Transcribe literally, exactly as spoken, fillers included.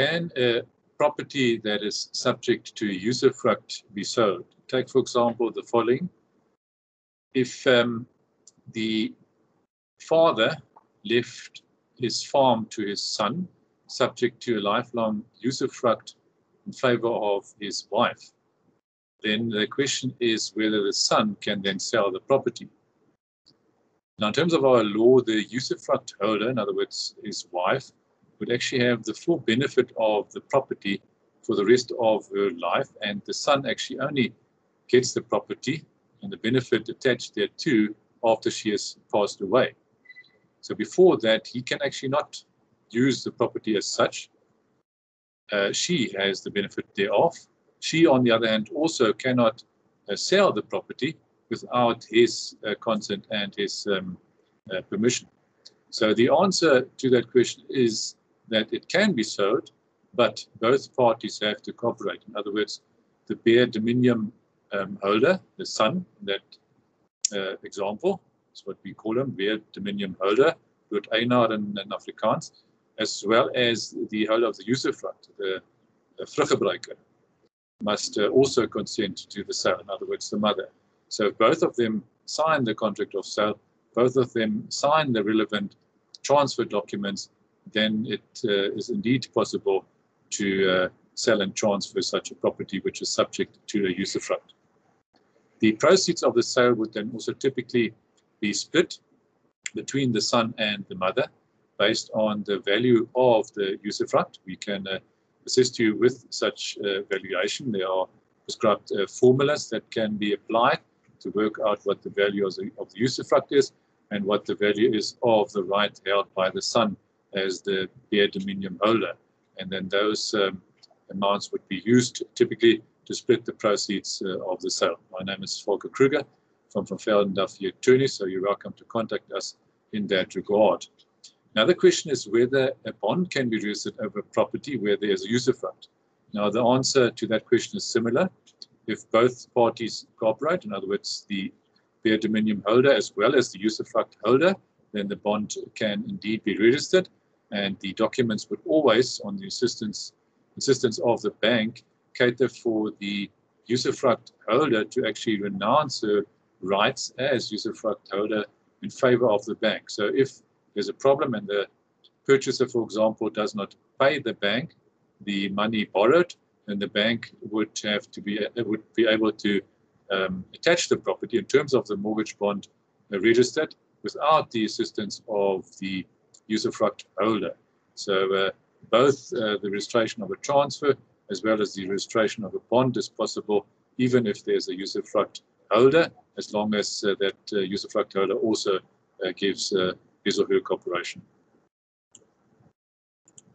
can a property that is subject to usufruct be sold? Take, for example, the following. If um, the father left his farm to his son, subject to a lifelong usufruct in favor of his wife, then the question is whether the son can then sell the property. Now, in terms of our law, the usufruct holder, in other words, his wife, would actually have the full benefit of the property for the rest of her life, and the son actually only gets the property and the benefit attached thereto after she has passed away. So before that, he can actually not use the property as such. Uh, she has the benefit thereof. She, on the other hand, also cannot uh, sell the property without his uh, consent and his um, uh, permission. So the answer to that question is that it can be sold, but both parties have to cooperate. In other words, the bare dominium um, holder, the son, in that uh, example, is what we call him, bare dominium holder, Lord Einar in, in Afrikaans, as well as the holder of the usufruct, the, the vruggebruiker, must uh, also consent to the sale, in other words, the mother. So if both of them sign the contract of sale, both of them sign the relevant transfer documents, then it uh, is indeed possible to uh, sell and transfer such a property which is subject to a usufruct. The proceeds of the sale would then also typically be split between the son and the mother based on the value of the usufruct. We can uh, assist you with such uh, valuation. There are prescribed uh, formulas that can be applied to work out what the value of the, of the usufruct is and what the value is of the right held by the son as the bare dominium holder. And then those um, amounts would be used typically to split the proceeds uh, of the sale. My name is Volker Krüger from Verfeld and Duffey Attorneys, so you're welcome to contact us in that regard. Another question is whether a bond can be registered over property where there is a usufruct. Now, the answer to that question is similar. If both parties cooperate, in other words, the bare dominium holder as well as the usufruct holder, then the bond can indeed be registered, and the documents would always, on the insistence, insistence of the bank, cater for the usufruct holder to actually renounce her rights as usufruct holder in favor of the bank. So if there's a problem and the purchaser, for example, does not pay the bank the money borrowed, then the bank would have to be would be able to um, attach the property in terms of the mortgage bond uh, registered without the assistance of the usufruct holder. So uh, both uh, the registration of a transfer as well as the registration of a bond is possible even if there's a usufruct holder, as long as uh, that uh, usufruct holder also uh, gives uh, his or her cooperation.